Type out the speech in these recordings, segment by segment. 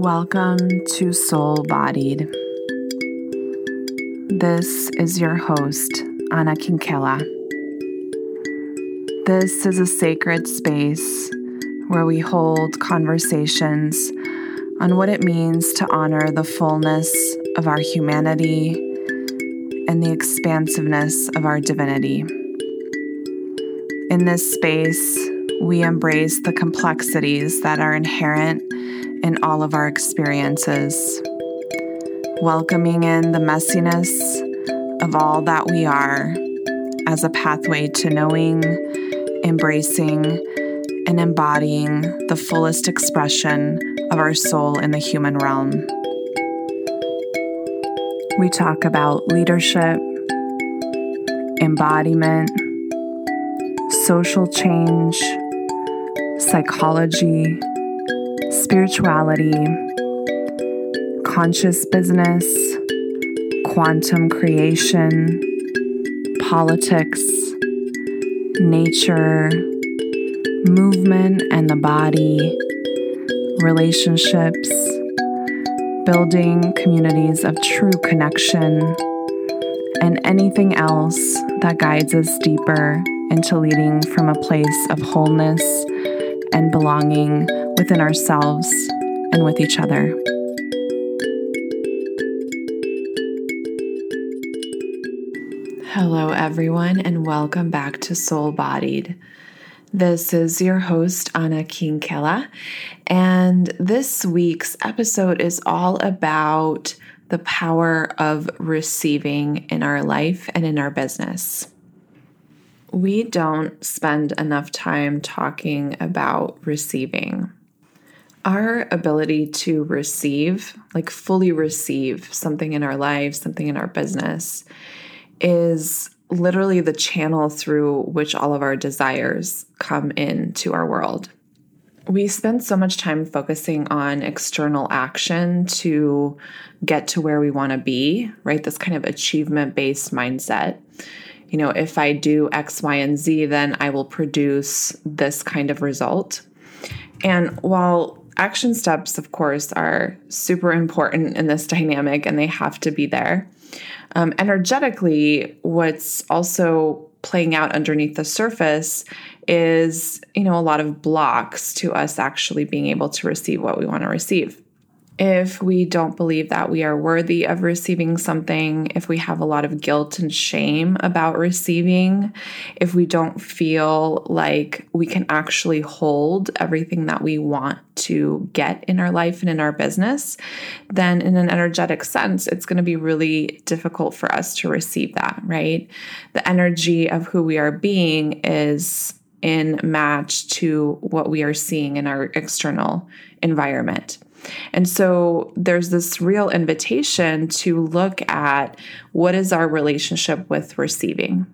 Welcome to Soul Bodied. This is your host, Anna Kinkela. This is a sacred space where we hold conversations on what it means to honor the fullness of our humanity and the expansiveness of our divinity. In this space, we embrace the complexities that are inherent in all of our experiences, welcoming in the messiness of all that we are as a pathway to knowing, embracing, and embodying the fullest expression of our soul in the human realm. We talk about leadership, embodiment, social change, psychology, spirituality, conscious business, quantum creation, politics, nature, movement and the body, relationships, building communities of true connection, and anything else that guides us deeper into leading from a place of wholeness and belonging within ourselves and with each other. Hello, everyone, and welcome back to Soul Bodied. This is your host, Anna Kinkela, and this week's episode is all about the power of receiving in our life and in our business. We don't spend enough time talking about receiving. Our ability to receive, like fully receive something in our lives, something in our business, is literally the channel through which all of our desires come into our world. We spend so much time focusing on external action to get to where we want to be, right? This kind of achievement-based mindset. You know, if I do X, Y, and Z, then I will produce this kind of result. And while action steps, of course, are super important in this dynamic and they have to be there, energetically, what's also playing out underneath the surface is, you know, a lot of blocks to us actually being able to receive what we want to receive. If we don't believe that we are worthy of receiving something, if we have a lot of guilt and shame about receiving, if we don't feel like we can actually hold everything that we want to get in our life and in our business, then in an energetic sense, it's going to be really difficult for us to receive that, right? The energy of who we are being is in match to what we are seeing in our external environment. And so there's this real invitation to look at what is our relationship with receiving,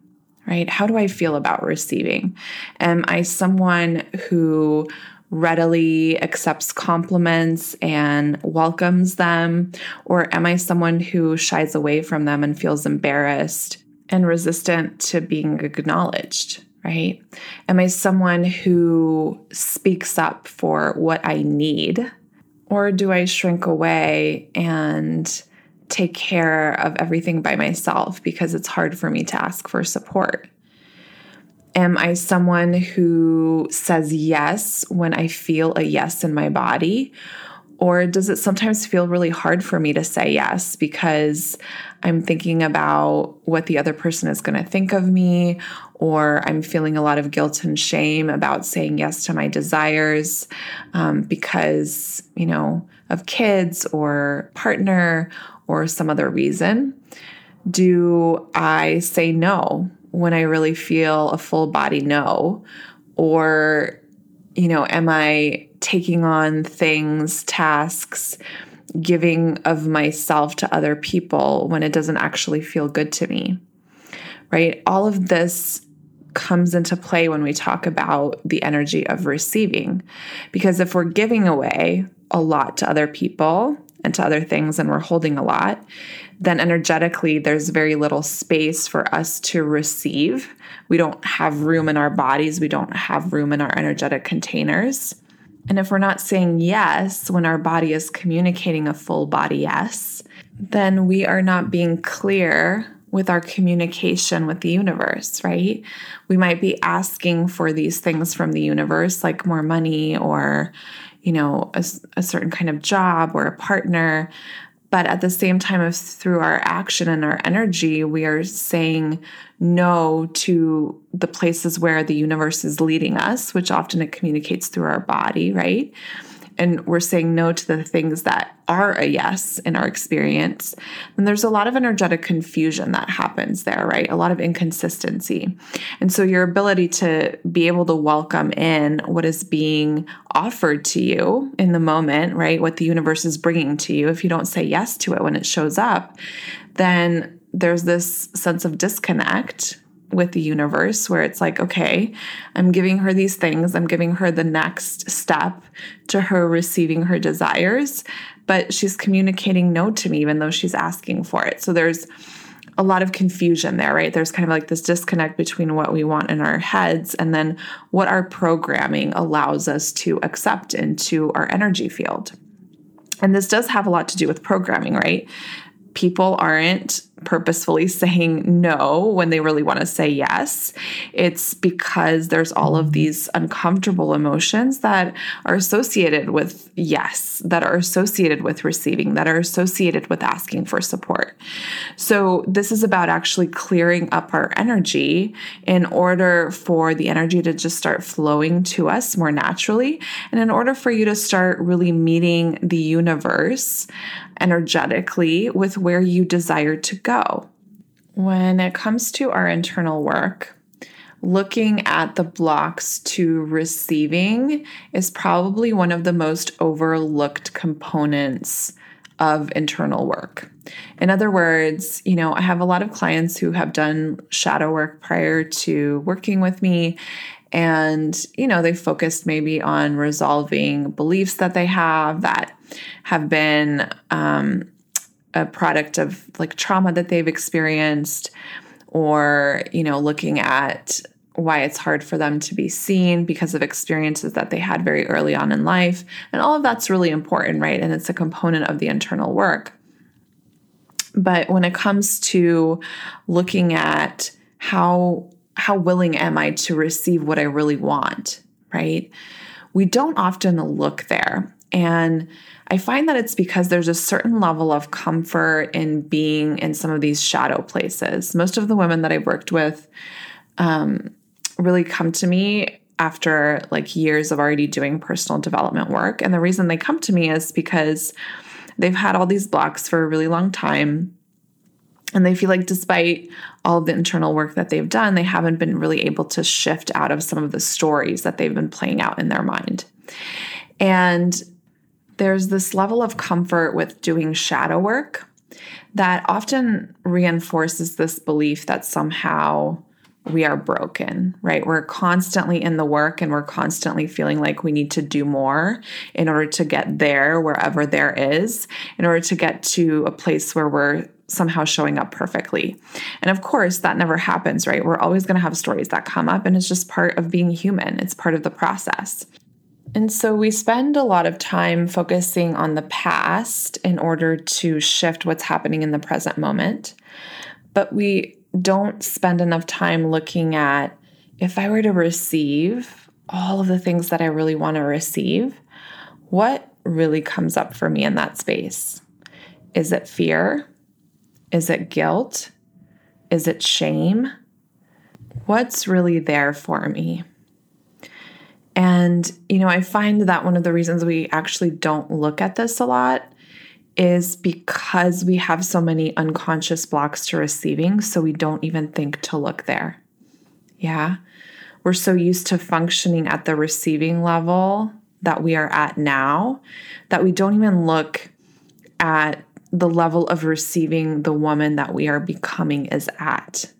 right? How do I feel about receiving? Am I someone who readily accepts compliments and welcomes them? Or am I someone who shies away from them and feels embarrassed and resistant to being acknowledged, right? Am I someone who speaks up for what I need? Or do I shrink away and take care of everything by myself because it's hard for me to ask for support? Am I someone who says yes when I feel a yes in my body? Or does it sometimes feel really hard for me to say yes because I'm thinking about what the other person is going to think of me, or I'm feeling a lot of guilt and shame about saying yes to my desires because, you know, of kids or partner or some other reason? Do I say no when I really feel a full body no? Or, you know, am I taking on things, tasks, giving of myself to other people when it doesn't actually feel good to me, right? All of this comes into play when we talk about the energy of receiving, because if we're giving away a lot to other people and to other things and we're holding a lot, then energetically there's very little space for us to receive. We don't have room in our bodies. We don't have room in our energetic containers. And if we're not saying yes when our body is communicating a full body yes, then we are not being clear with our communication with the universe, right? We might be asking for these things from the universe, like more money or, you know, a certain kind of job or a partner. But at the same time, if through our action and our energy, we are saying no to the places where the universe is leading us, which often it communicates through our body, right? And we're saying no to the things that are a yes in our experience, then there's a lot of energetic confusion that happens there, right? A lot of inconsistency. And so your ability to be able to welcome in what is being offered to you in the moment, right? What the universe is bringing to you, if you don't say yes to it when it shows up, then there's this sense of disconnect with the universe where it's like, okay, I'm giving her these things. I'm giving her the next step to her receiving her desires, but she's communicating no to me, even though she's asking for it. So there's a lot of confusion there, right? There's kind of like this disconnect between what we want in our heads and then what our programming allows us to accept into our energy field. And this does have a lot to do with programming, right? People aren't purposefully saying no when they really want to say yes. It's because there's all of these uncomfortable emotions that are associated with yes, that are associated with receiving, that are associated with asking for support. So this is about actually clearing up our energy in order for the energy to just start flowing to us more naturally. And in order for you to start really meeting the universe energetically with where you desire to go. When it comes to our internal work, looking at the blocks to receiving is probably one of the most overlooked components of internal work. In other words, you know, I have a lot of clients who have done shadow work prior to working with me. And, you know, they focused maybe on resolving beliefs that they have that have been a product of like trauma that they've experienced, or, you know, looking at why it's hard for them to be seen because of experiences that they had very early on in life. And all of that's really important, right? And it's a component of the internal work. But when it comes to looking at how willing am I to receive what I really want, right? We don't often look there. And I find that it's because there's a certain level of comfort in being in some of these shadow places. Most of the women that I've worked with really come to me after like years of already doing personal development work. And the reason they come to me is because they've had all these blocks for a really long time. And they feel like despite all of the internal work that they've done, they haven't been really able to shift out of some of the stories that they've been playing out in their mind. And there's this level of comfort with doing shadow work that often reinforces this belief that somehow we are broken, right? We're constantly in the work and we're constantly feeling like we need to do more in order to get there, wherever there is, in order to get to a place where we're somehow showing up perfectly. And of course, that never happens, right? We're always going to have stories that come up, and it's just part of being human. It's part of the process. And so we spend a lot of time focusing on the past in order to shift what's happening in the present moment. But we don't spend enough time looking at, if I were to receive all of the things that I really want to receive, what really comes up for me in that space? Is it fear? Is it guilt? Is it shame? What's really there for me? And, you know, I find that one of the reasons we actually don't look at this a lot is because we have so many unconscious blocks to receiving, so we don't even think to look there. Yeah. We're so used to functioning at the receiving level that we are at now that we don't even look at the level of receiving the woman that we are becoming is at.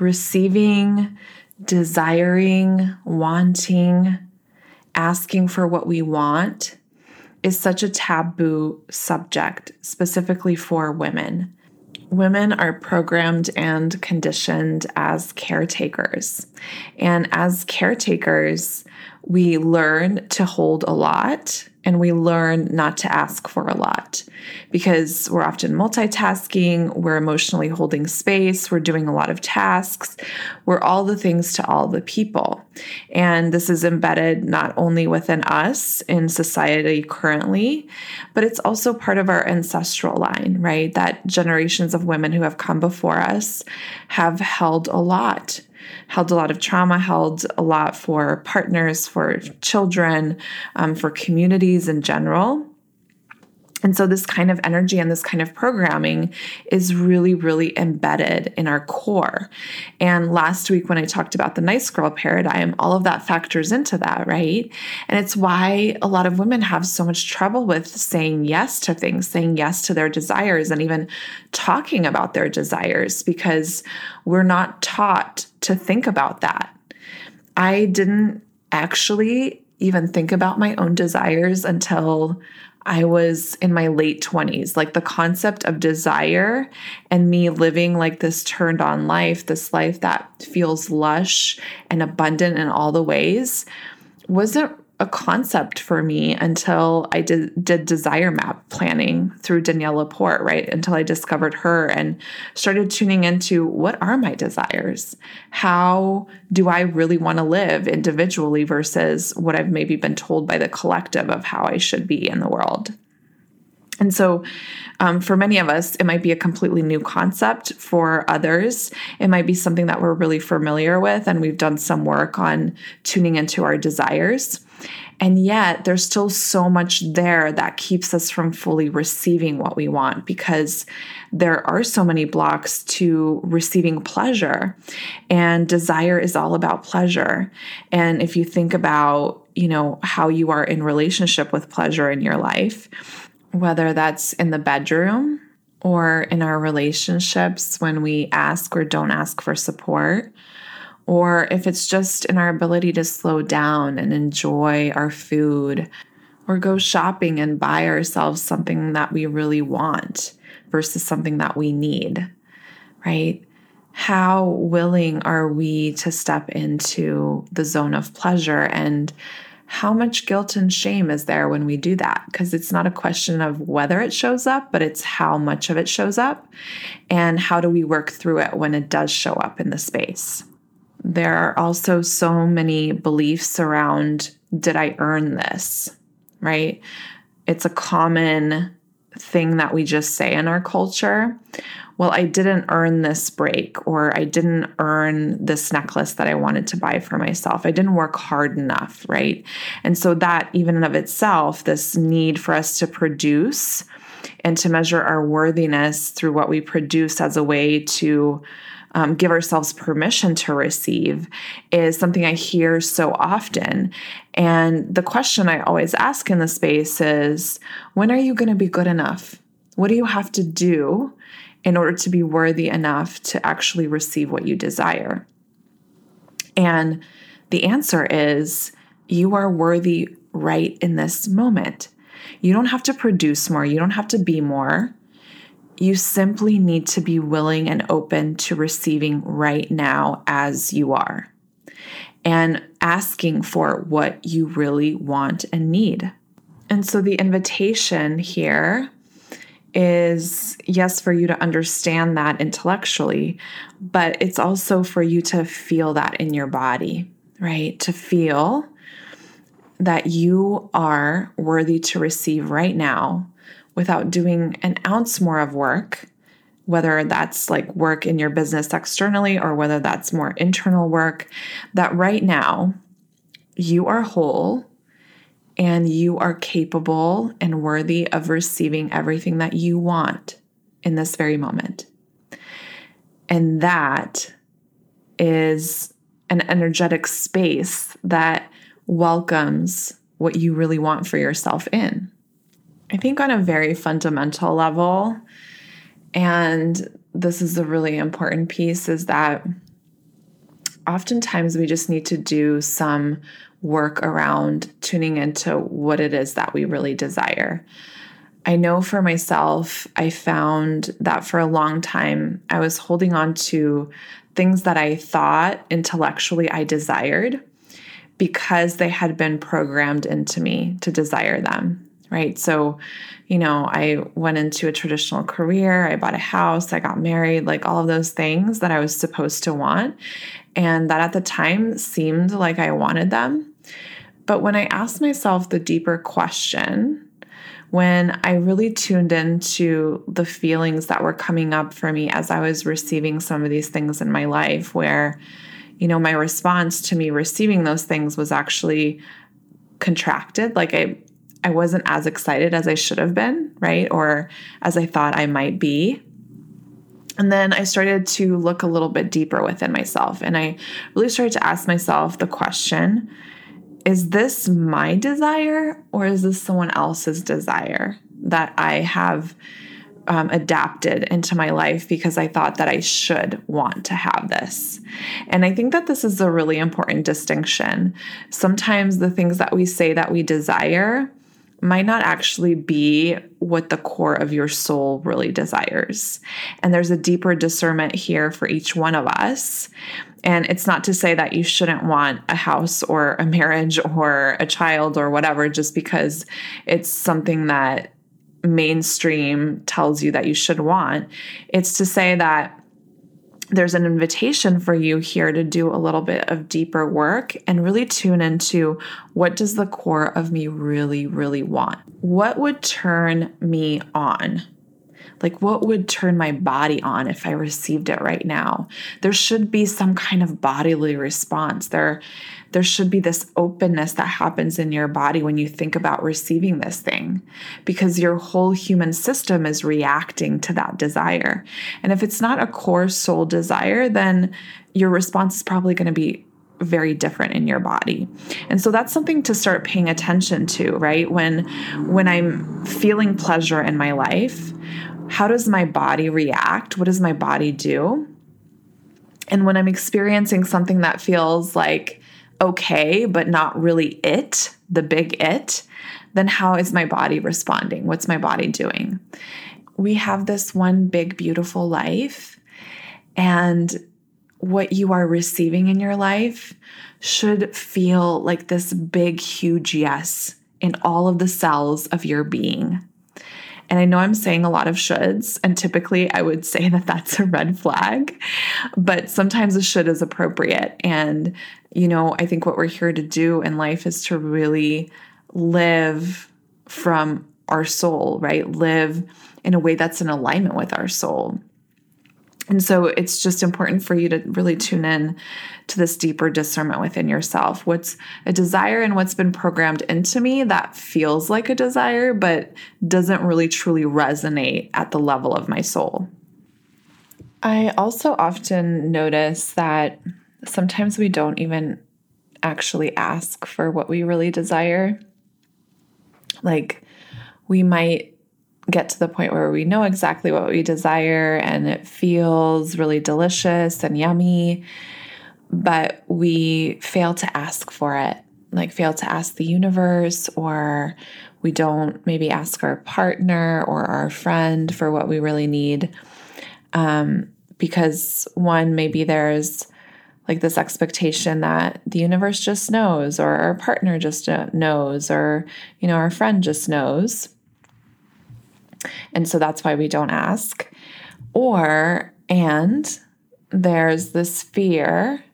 Receiving, desiring, wanting, asking for what we want is such a taboo subject, specifically for women. Women are programmed and conditioned as caretakers. And as caretakers, we learn to hold a lot and we learn not to ask for a lot because we're often multitasking, we're emotionally holding space, we're doing a lot of tasks, we're all the things to all the people. And this is embedded not only within us in society currently, but it's also part of our ancestral line, right? That generations of women who have come before us have held a lot of trauma, held a lot for partners, for children, for communities in general. And so this kind of energy and this kind of programming is really, really embedded in our core. And last week when I talked about the nice girl paradigm, all of that factors into that, right? And it's why a lot of women have so much trouble with saying yes to things, saying yes to their desires, and even talking about their desires, because we're not taught to think about that. I didn't actually even think about my own desires until I was in my late 20s. Like the concept of desire and me living like this turned on life, this life that feels lush and abundant in all the ways, wasn't a concept for me until I did desire map planning through Danielle Laporte, right? Until I discovered her and started tuning into what are my desires? How do I really want to live individually versus what I've maybe been told by the collective of how I should be in the world? And so for many of us, it might be a completely new concept. For others, it might be something that we're really familiar with and we've done some work on tuning into our desires. And yet there's still so much there that keeps us from fully receiving what we want because there are so many blocks to receiving pleasure, and desire is all about pleasure. And if you think about, you know, how you are in relationship with pleasure in your life, whether that's in the bedroom or in our relationships when we ask or don't ask for support, or if it's just in our ability to slow down and enjoy our food or go shopping and buy ourselves something that we really want versus something that we need, right? How willing are we to step into the zone of pleasure, and how much guilt and shame is there when we do that? Because it's not a question of whether it shows up, but it's how much of it shows up and how do we work through it when it does show up in the space. There are also so many beliefs around, did I earn this, right? It's a common thing that we just say in our culture. Well, I didn't earn this break, or I didn't earn this necklace that I wanted to buy for myself. I didn't work hard enough, right? And so that even in of itself, this need for us to produce and to measure our worthiness through what we produce as a way to give ourselves permission to receive is something I hear so often. And the question I always ask in the space is, when are you going to be good enough? What do you have to do in order to be worthy enough to actually receive what you desire? And the answer is, you are worthy right in this moment. You don't have to produce more. You don't have to be more. You simply need to be willing and open to receiving right now as you are, and asking for what you really want and need. And so the invitation here is, yes, for you to understand that intellectually, but it's also for you to feel that in your body, right? To feel that you are worthy to receive right now without doing an ounce more of work, whether that's like work in your business externally or whether that's more internal work, that right now you are whole and you are capable and worthy of receiving everything that you want in this very moment. And that is an energetic space that welcomes what you really want for yourself in. I think on a very fundamental level, and this is a really important piece, is that oftentimes we just need to do some work around tuning into what it is that we really desire. I know for myself, I found that for a long time, I was holding on to things that I thought intellectually I desired, because they had been programmed into me to desire them, right? So, you know, I went into a traditional career, I bought a house, I got married, like all of those things that I was supposed to want. And that at the time seemed like I wanted them. But when I asked myself the deeper question, when I really tuned into the feelings that were coming up for me as I was receiving some of these things in my life, where, you know, my response to me receiving those things was actually contracted. Like I wasn't as excited as I should have been, right? Or as I thought I might be. And then I started to look a little bit deeper within myself. And I really started to ask myself the question, is this my desire or is this someone else's desire that I have adapted into my life because I thought that I should want to have this? And I think that this is a really important distinction. Sometimes the things that we say that we desire might not actually be what the core of your soul really desires. And there's a deeper discernment here for each one of us. And it's not to say that you shouldn't want a house or a marriage or a child or whatever, just because it's something that mainstream tells you that you should want. It's to say that there's an invitation for you here to do a little bit of deeper work and really tune into, what does the core of me really, really want? What would turn me on? Like, what would turn my body on if I received it right now? There should be some kind of bodily response. There should be this openness that happens in your body when you think about receiving this thing, because your whole human system is reacting to that desire. And if it's not a core soul desire, then your response is probably going to be very different in your body. And so that's something to start paying attention to, right? When I'm feeling pleasure in my life, how does my body react? What does my body do? And when I'm experiencing something that feels like okay, but not really it, the big it, then how is my body responding? What's my body doing? We have this one big, beautiful life, and what you are receiving in your life should feel like this big, huge yes in all of the cells of your being. And I know I'm saying a lot of shoulds, and typically I would say that that's a red flag, but sometimes a should is appropriate. And, you know, I think what we're here to do in life is to really live from our soul, right? Live in a way that's in alignment with our soul. And so it's just important for you to really tune in to this deeper discernment within yourself. What's a desire and what's been programmed into me that feels like a desire, but doesn't really truly resonate at the level of my soul. I also often notice that sometimes we don't even actually ask for what we really desire. Like, we might get to the point where we know exactly what we desire and it feels really delicious and yummy, but we fail to ask for it, like fail to ask the universe, or we don't maybe ask our partner or our friend for what we really need. Because one, maybe there's like this expectation that the universe just knows, or our partner just knows, or, you know, our friend just knows. And so that's why we don't ask. And there's this fear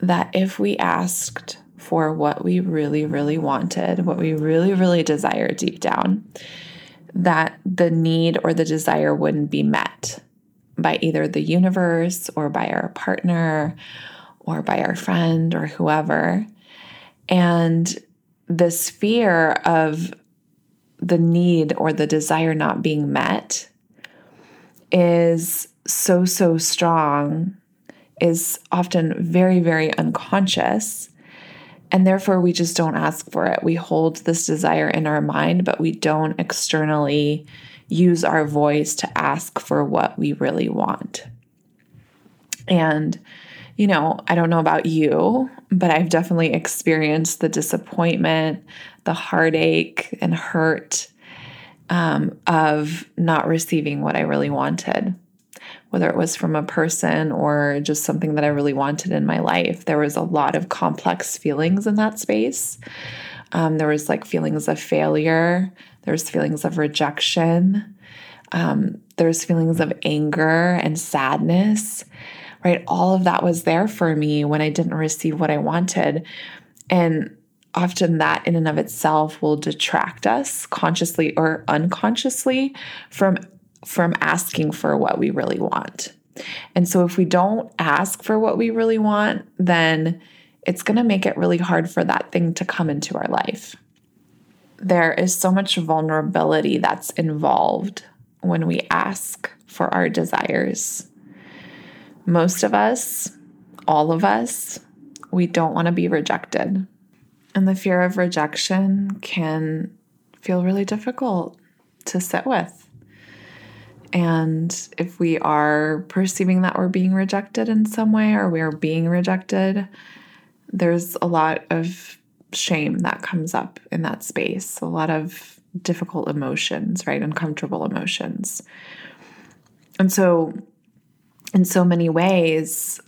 that if we asked for what we really, really wanted, what we really, really desire deep down, that the need or the desire wouldn't be met by either the universe or by our partner or by our friend or whoever. And this fear of the need or the desire not being met is so, so strong, is often very, very unconscious. And therefore, we just don't ask for it. We hold this desire in our mind, but we don't externally use our voice to ask for what we really want. And, you know, I don't know about you, but I've definitely experienced the disappointment, the heartache and hurt of not receiving what I really wanted. whether it was from a person or just something that I really wanted in my life. There was a lot of complex feelings in that space. There was like feelings of failure. There's feelings of rejection. There's feelings of anger and sadness, right? All of that was there for me when I didn't receive what I wanted. And often that in and of itself will detract us consciously or unconsciously from asking for what we really want. And so if we don't ask for what we really want, then it's going to make it really hard for that thing to come into our life. There is so much vulnerability that's involved when we ask for our desires. Most of us, all of us, we don't want to be rejected. And the fear of rejection can feel really difficult to sit with. And if we are perceiving that we're being rejected in some way or we are being rejected, there's a lot of shame that comes up in that space, a lot of difficult emotions, right? Uncomfortable emotions. And so in so many ways,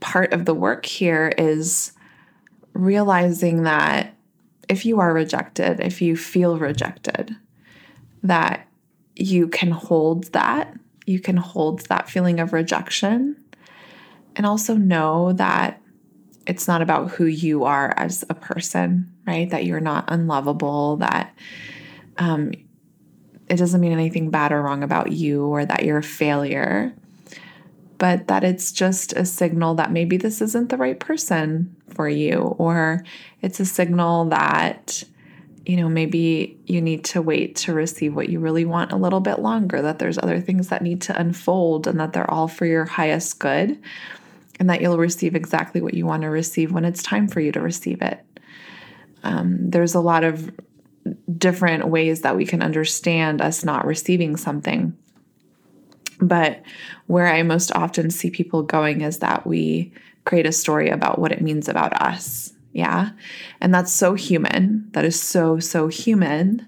part of the work here is realizing that if you are rejected, if you feel rejected, that you can hold that. You can hold that feeling of rejection and also know that it's not about who you are as a person, right? That you're not unlovable, that it doesn't mean anything bad or wrong about you or that you're a failure, but that it's just a signal that maybe this isn't the right person for you, or it's a signal that, you know, maybe you need to wait to receive what you really want a little bit longer, that there's other things that need to unfold and that they're all for your highest good and that you'll receive exactly what you want to receive when it's time for you to receive it. There's a lot of different ways that we can understand us not receiving something. But where I most often see people going is that we create a story about what it means about us. Yeah. And that's so human. That is so, so human.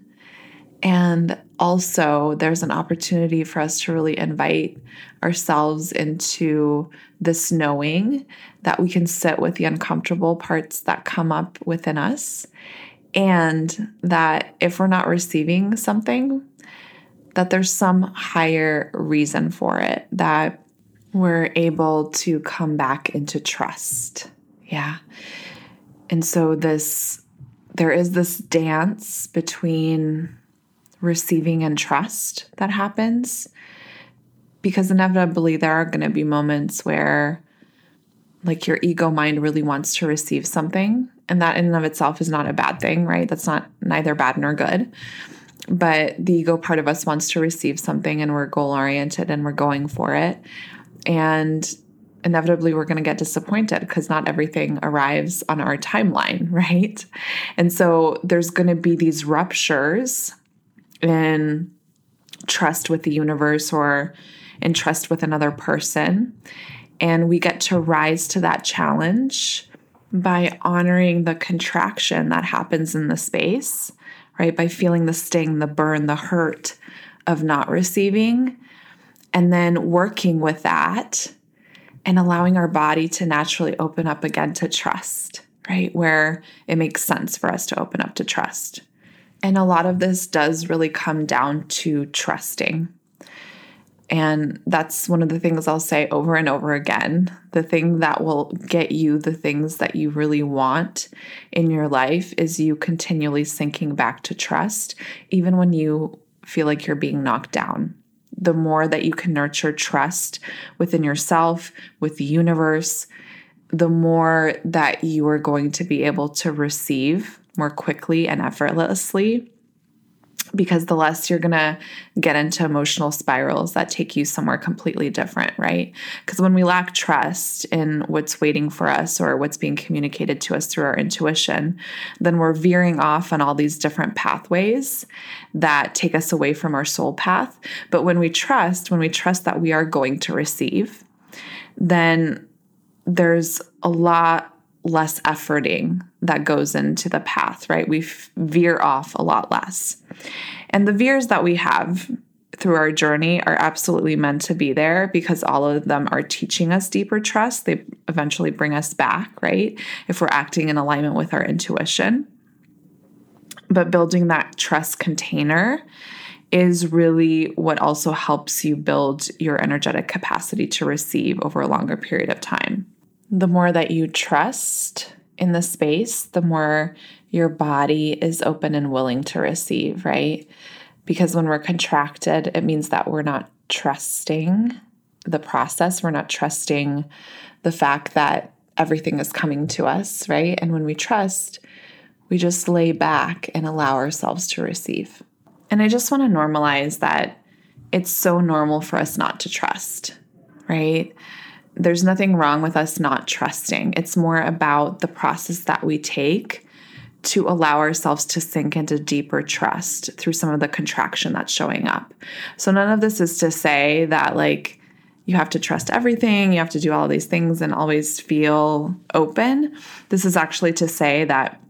And also there's an opportunity for us to really invite ourselves into this knowing that we can sit with the uncomfortable parts that come up within us. And that if we're not receiving something, that there's some higher reason for it, that we're able to come back into trust. Yeah. And so there is this dance between receiving and trust that happens, because inevitably there are going to be moments where like your ego mind really wants to receive something, and that in and of itself is not a bad thing, right? That's not neither bad nor good. But the ego part of us wants to receive something and we're goal-oriented and we're going for it. And inevitably we're going to get disappointed because not everything arrives on our timeline, right? And so there's going to be these ruptures in trust with the universe or in trust with another person. And we get to rise to that challenge by honoring the contraction that happens in the space, right? By feeling the sting, the burn, the hurt of not receiving, and then working with that and allowing our body to naturally open up again to trust, right? Where it makes sense for us to open up to trust. And a lot of this does really come down to trusting. And that's one of the things I'll say over and over again. The thing that will get you the things that you really want in your life is you continually sinking back to trust, even when you feel like you're being knocked down. The more that you can nurture trust within yourself, with the universe, the more that you are going to be able to receive more quickly and effortlessly, because the less you're going to get into emotional spirals that take you somewhere completely different, right? Because when we lack trust in what's waiting for us or what's being communicated to us through our intuition, then we're veering off on all these different pathways that take us away from our soul path. But when we trust that we are going to receive, then there's a lot less efforting that goes into the path, right? We veer off a lot less. And the veers that we have through our journey are absolutely meant to be there, because all of them are teaching us deeper trust. They eventually bring us back, right? If we're acting in alignment with our intuition. But building that trust container is really what also helps you build your energetic capacity to receive over a longer period of time. The more that you trust in the space, the more your body is open and willing to receive, right? Because when we're contracted, it means that we're not trusting the process. We're not trusting the fact that everything is coming to us, right? And when we trust, we just lay back and allow ourselves to receive. And I just want to normalize that it's so normal for us not to trust, right? There's nothing wrong with us not trusting. It's more about the process that we take to allow ourselves to sink into deeper trust through some of the contraction that's showing up. So none of this is to say that like you have to trust everything, you have to do all these things and always feel open. This is actually to say that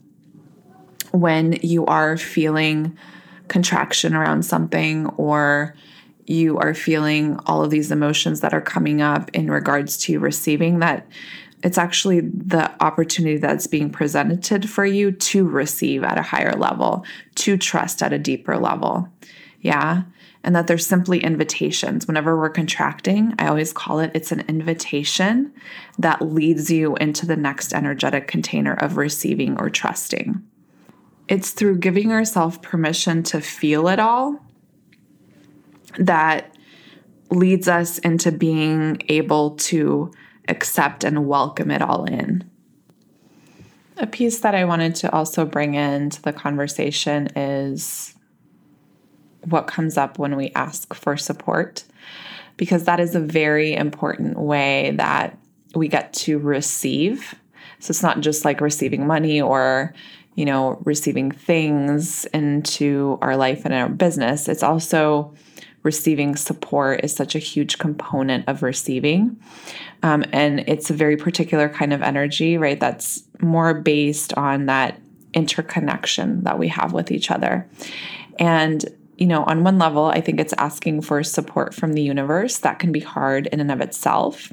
when you are feeling contraction around something, or you are feeling all of these emotions that are coming up in regards to receiving, that it's actually the opportunity that's being presented for you to receive at a higher level, to trust at a deeper level. Yeah. And that they're simply invitations. Whenever we're contracting, I always call it, it's an invitation that leads you into the next energetic container of receiving or trusting. It's through giving yourself permission to feel it all that leads us into being able to accept and welcome it all in. A piece that I wanted to also bring into the conversation is what comes up when we ask for support, because that is a very important way that we get to receive. So it's not just like receiving money or, you know, receiving things into our life and our business. It's also receiving support is such a huge component of receiving. And it's a very particular kind of energy, right? That's more based on that interconnection that we have with each other. And, you know, on one level, I think it's asking for support from the universe. That can be hard in and of itself.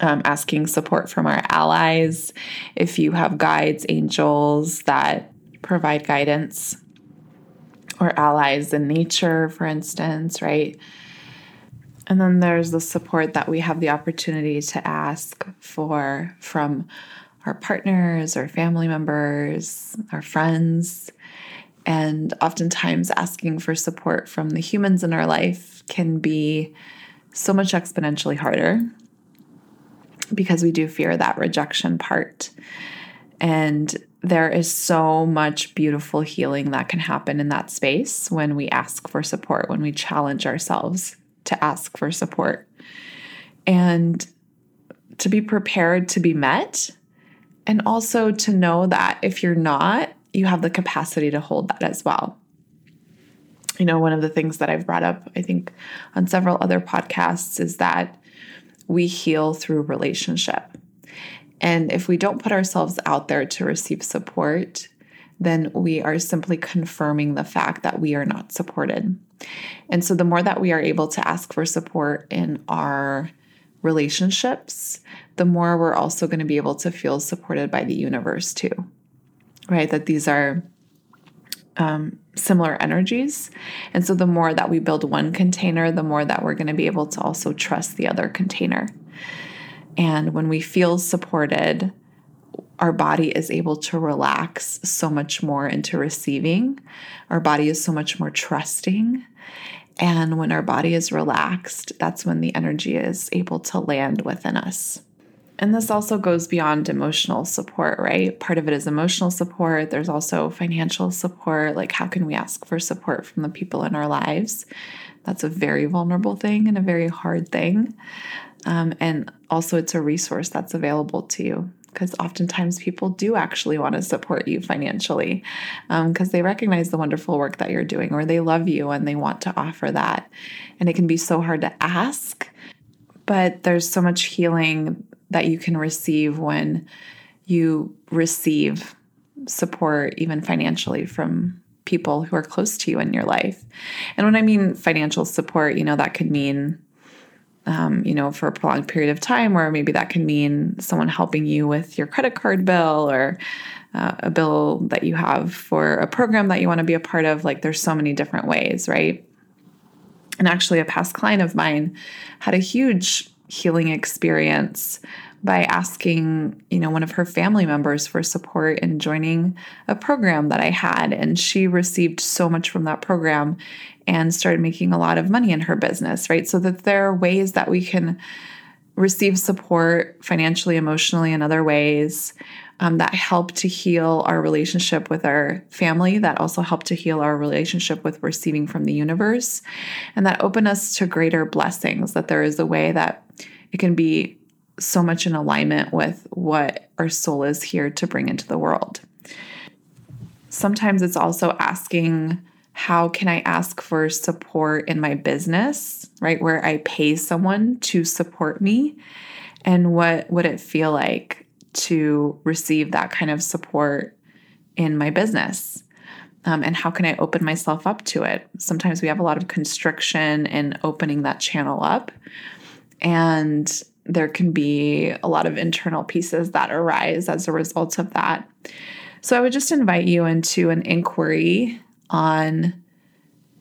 Asking support from our allies, if you have guides, angels that provide guidance, or allies in nature, for instance, right? And then there's the support that we have the opportunity to ask for from our partners, our family members, our friends. And oftentimes asking for support from the humans in our life can be so much exponentially harder, because we do fear that rejection part. And there is so much beautiful healing that can happen in that space when we ask for support, when we challenge ourselves to ask for support and to be prepared to be met. And also to know that if you're not, you have the capacity to hold that as well. You know, one of the things that I've brought up, I think, on several other podcasts is that we heal through relationship. And if we don't put ourselves out there to receive support, then we are simply confirming the fact that we are not supported. And so the more that we are able to ask for support in our relationships, the more we're also going to be able to feel supported by the universe too, right? That these are similar energies. And so the more that we build one container, the more that we're going to be able to also trust the other container. And when we feel supported, our body is able to relax so much more into receiving. Our body is so much more trusting. And when our body is relaxed, that's when the energy is able to land within us. And this also goes beyond emotional support, right? Part of it is emotional support. There's also financial support. Like, how can we ask for support from the people in our lives? That's a very vulnerable thing and a very hard thing. And also it's a resource that's available to you, because oftentimes people do actually want to support you financially because they recognize the wonderful work that you're doing, or they love you and they want to offer that. And it can be so hard to ask, but there's so much healing that you can receive when you receive support, even financially, from people who are close to you in your life. And when I mean financial support, you know, that could mean, you know, for a prolonged period of time, or maybe that can mean someone helping you with your credit card bill, or a bill that you have for a program that you want to be a part of. Like, there's so many different ways, right? And actually, a past client of mine had a huge healing experience by asking, you know, one of her family members for support in joining a program that I had. And she received so much from that program and started making a lot of money in her business, right? So that there are ways that we can receive support financially, emotionally, and other ways that help to heal our relationship with our family, that also help to heal our relationship with receiving from the universe, and that open us to greater blessings, that there is a way that it can be so much in alignment with what our soul is here to bring into the world. Sometimes it's also asking, how can I ask for support in my business, right? Where I pay someone to support me, and what would it feel like to receive that kind of support in my business? And how can I open myself up to it? Sometimes we have a lot of constriction in opening that channel up, and there can be a lot of internal pieces that arise as a result of that. So I would just invite you into an inquiry on,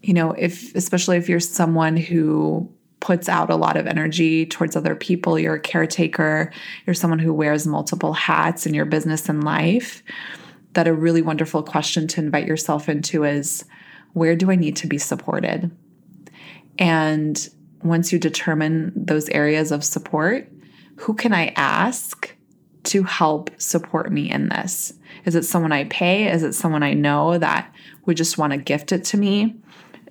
you know, if, especially if you're someone who puts out a lot of energy towards other people, you're a caretaker, you're someone who wears multiple hats in your business and life, that a really wonderful question to invite yourself into is, where do I need to be supported? And once you determine those areas of support, who can I ask to help support me in this? Is it someone I pay? Is it someone I know that would just want to gift it to me?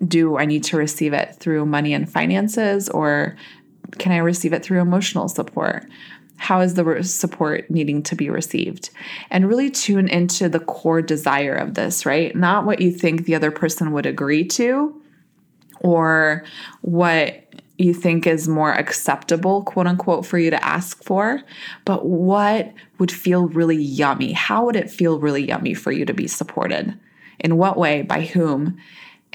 Do I need to receive it through money and finances, or can I receive it through emotional support? How is the support needing to be received? And really tune into the core desire of this, right? Not what you think the other person would agree to, or what you think is more acceptable, quote unquote, for you to ask for, but what would feel really yummy? How would it feel really yummy for you to be supported? In what way? By whom?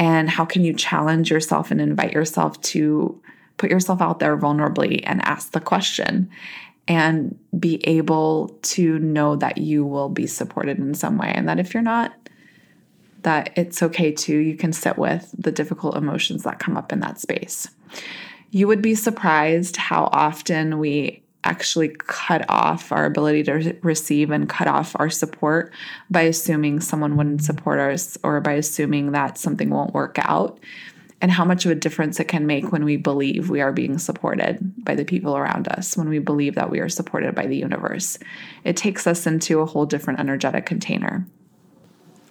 And how can you challenge yourself and invite yourself to put yourself out there vulnerably and ask the question and be able to know that you will be supported in some way, and that if you're not, that it's okay too. You can sit with the difficult emotions that come up in that space. You would be surprised how often we actually cut off our ability to receive and cut off our support by assuming someone wouldn't support us, or by assuming that something won't work out, and how much of a difference it can make when we believe we are being supported by the people around us, when we believe that we are supported by the universe. It takes us into a whole different energetic container.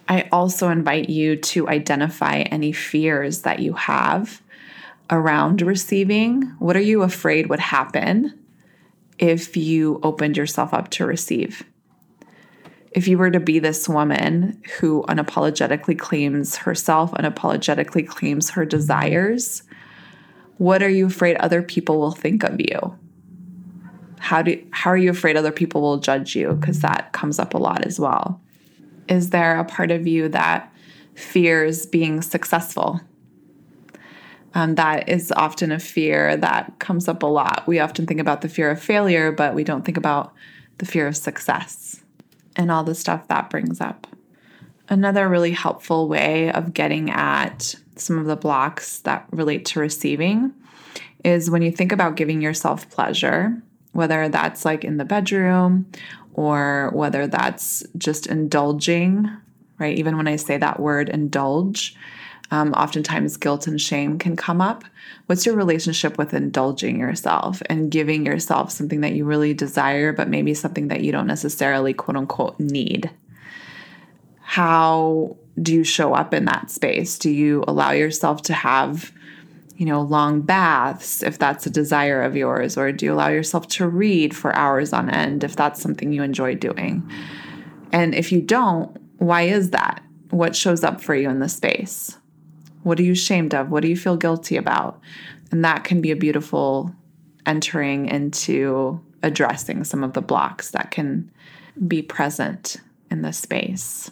I also invite you to identify any fears that you have around receiving. What are you afraid would happen if you opened yourself up to receive? If you were to be this woman who unapologetically claims herself, unapologetically claims her desires, what are you afraid other people will think of you? How are you afraid other people will judge you? Because that comes up a lot as well. Is there a part of you that fears being successful? That is often a fear that comes up a lot. We often think about the fear of failure, but we don't think about the fear of success and all the stuff that brings up. Another really helpful way of getting at some of the blocks that relate to receiving is when you think about giving yourself pleasure, whether that's like in the bedroom, or whether that's just indulging, right? Even when I say that word, indulge, oftentimes guilt and shame can come up. What's your relationship with indulging yourself and giving yourself something that you really desire, but maybe something that you don't necessarily, quote unquote, need? How do you show up in that space? Do you allow yourself to have, you know, long baths, if that's a desire of yours? Or do you allow yourself to read for hours on end, if that's something you enjoy doing? And if you don't, why is that? What shows up for you in the space? What are you ashamed of? What do you feel guilty about? And that can be a beautiful entering into addressing some of the blocks that can be present in the space.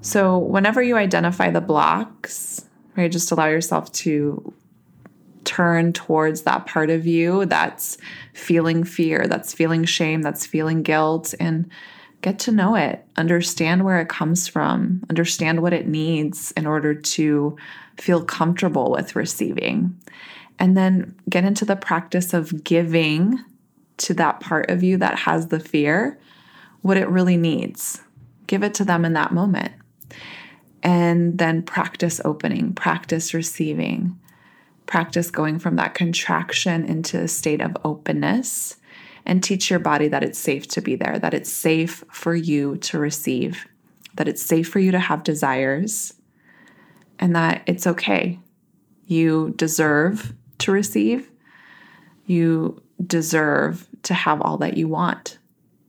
So whenever you identify the blocks, right, just allow yourself to turn towards that part of you that's feeling fear, that's feeling shame, that's feeling guilt, and get to know it, understand where it comes from, understand what it needs in order to feel comfortable with receiving. And then get into the practice of giving to that part of you that has the fear what it really needs. Give it to them in that moment. And then practice opening, practice receiving, practice going from that contraction into a state of openness, and teach your body that it's safe to be there, that it's safe for you to receive, that it's safe for you to have desires, and that it's okay. You deserve to receive. You deserve to have all that you want.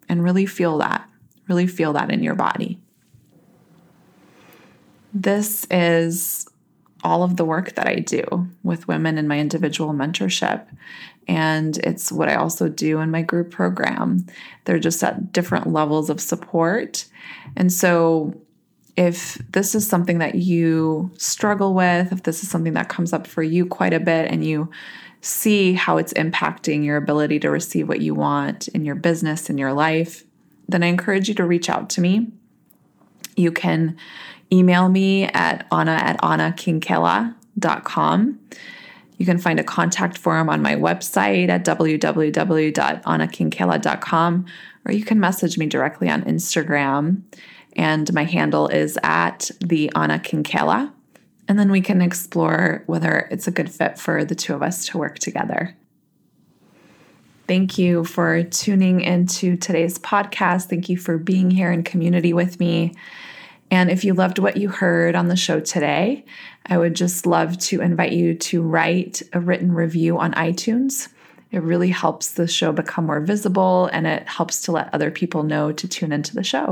And really feel that in your body. This is all of the work that I do with women in my individual mentorship. And it's what I also do in my group program. They're just at different levels of support. And so if this is something that you struggle with, if this is something that comes up for you quite a bit and you see how it's impacting your ability to receive what you want in your business, in your life, then I encourage you to reach out to me. You can email me at anna@annakinkela.com. You can find a contact form on my website at www.annakinkela.com, or you can message me directly on Instagram. And my handle is at the Anna Kinkela. And then we can explore whether it's a good fit for the two of us to work together. Thank you for tuning into today's podcast. Thank you for being here in community with me. And if you loved what you heard on the show today, I would just love to invite you to write a written review on iTunes. It really helps the show become more visible, and it helps to let other people know to tune into the show.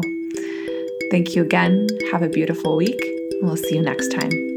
Thank you again. Have a beautiful week. We'll see you next time.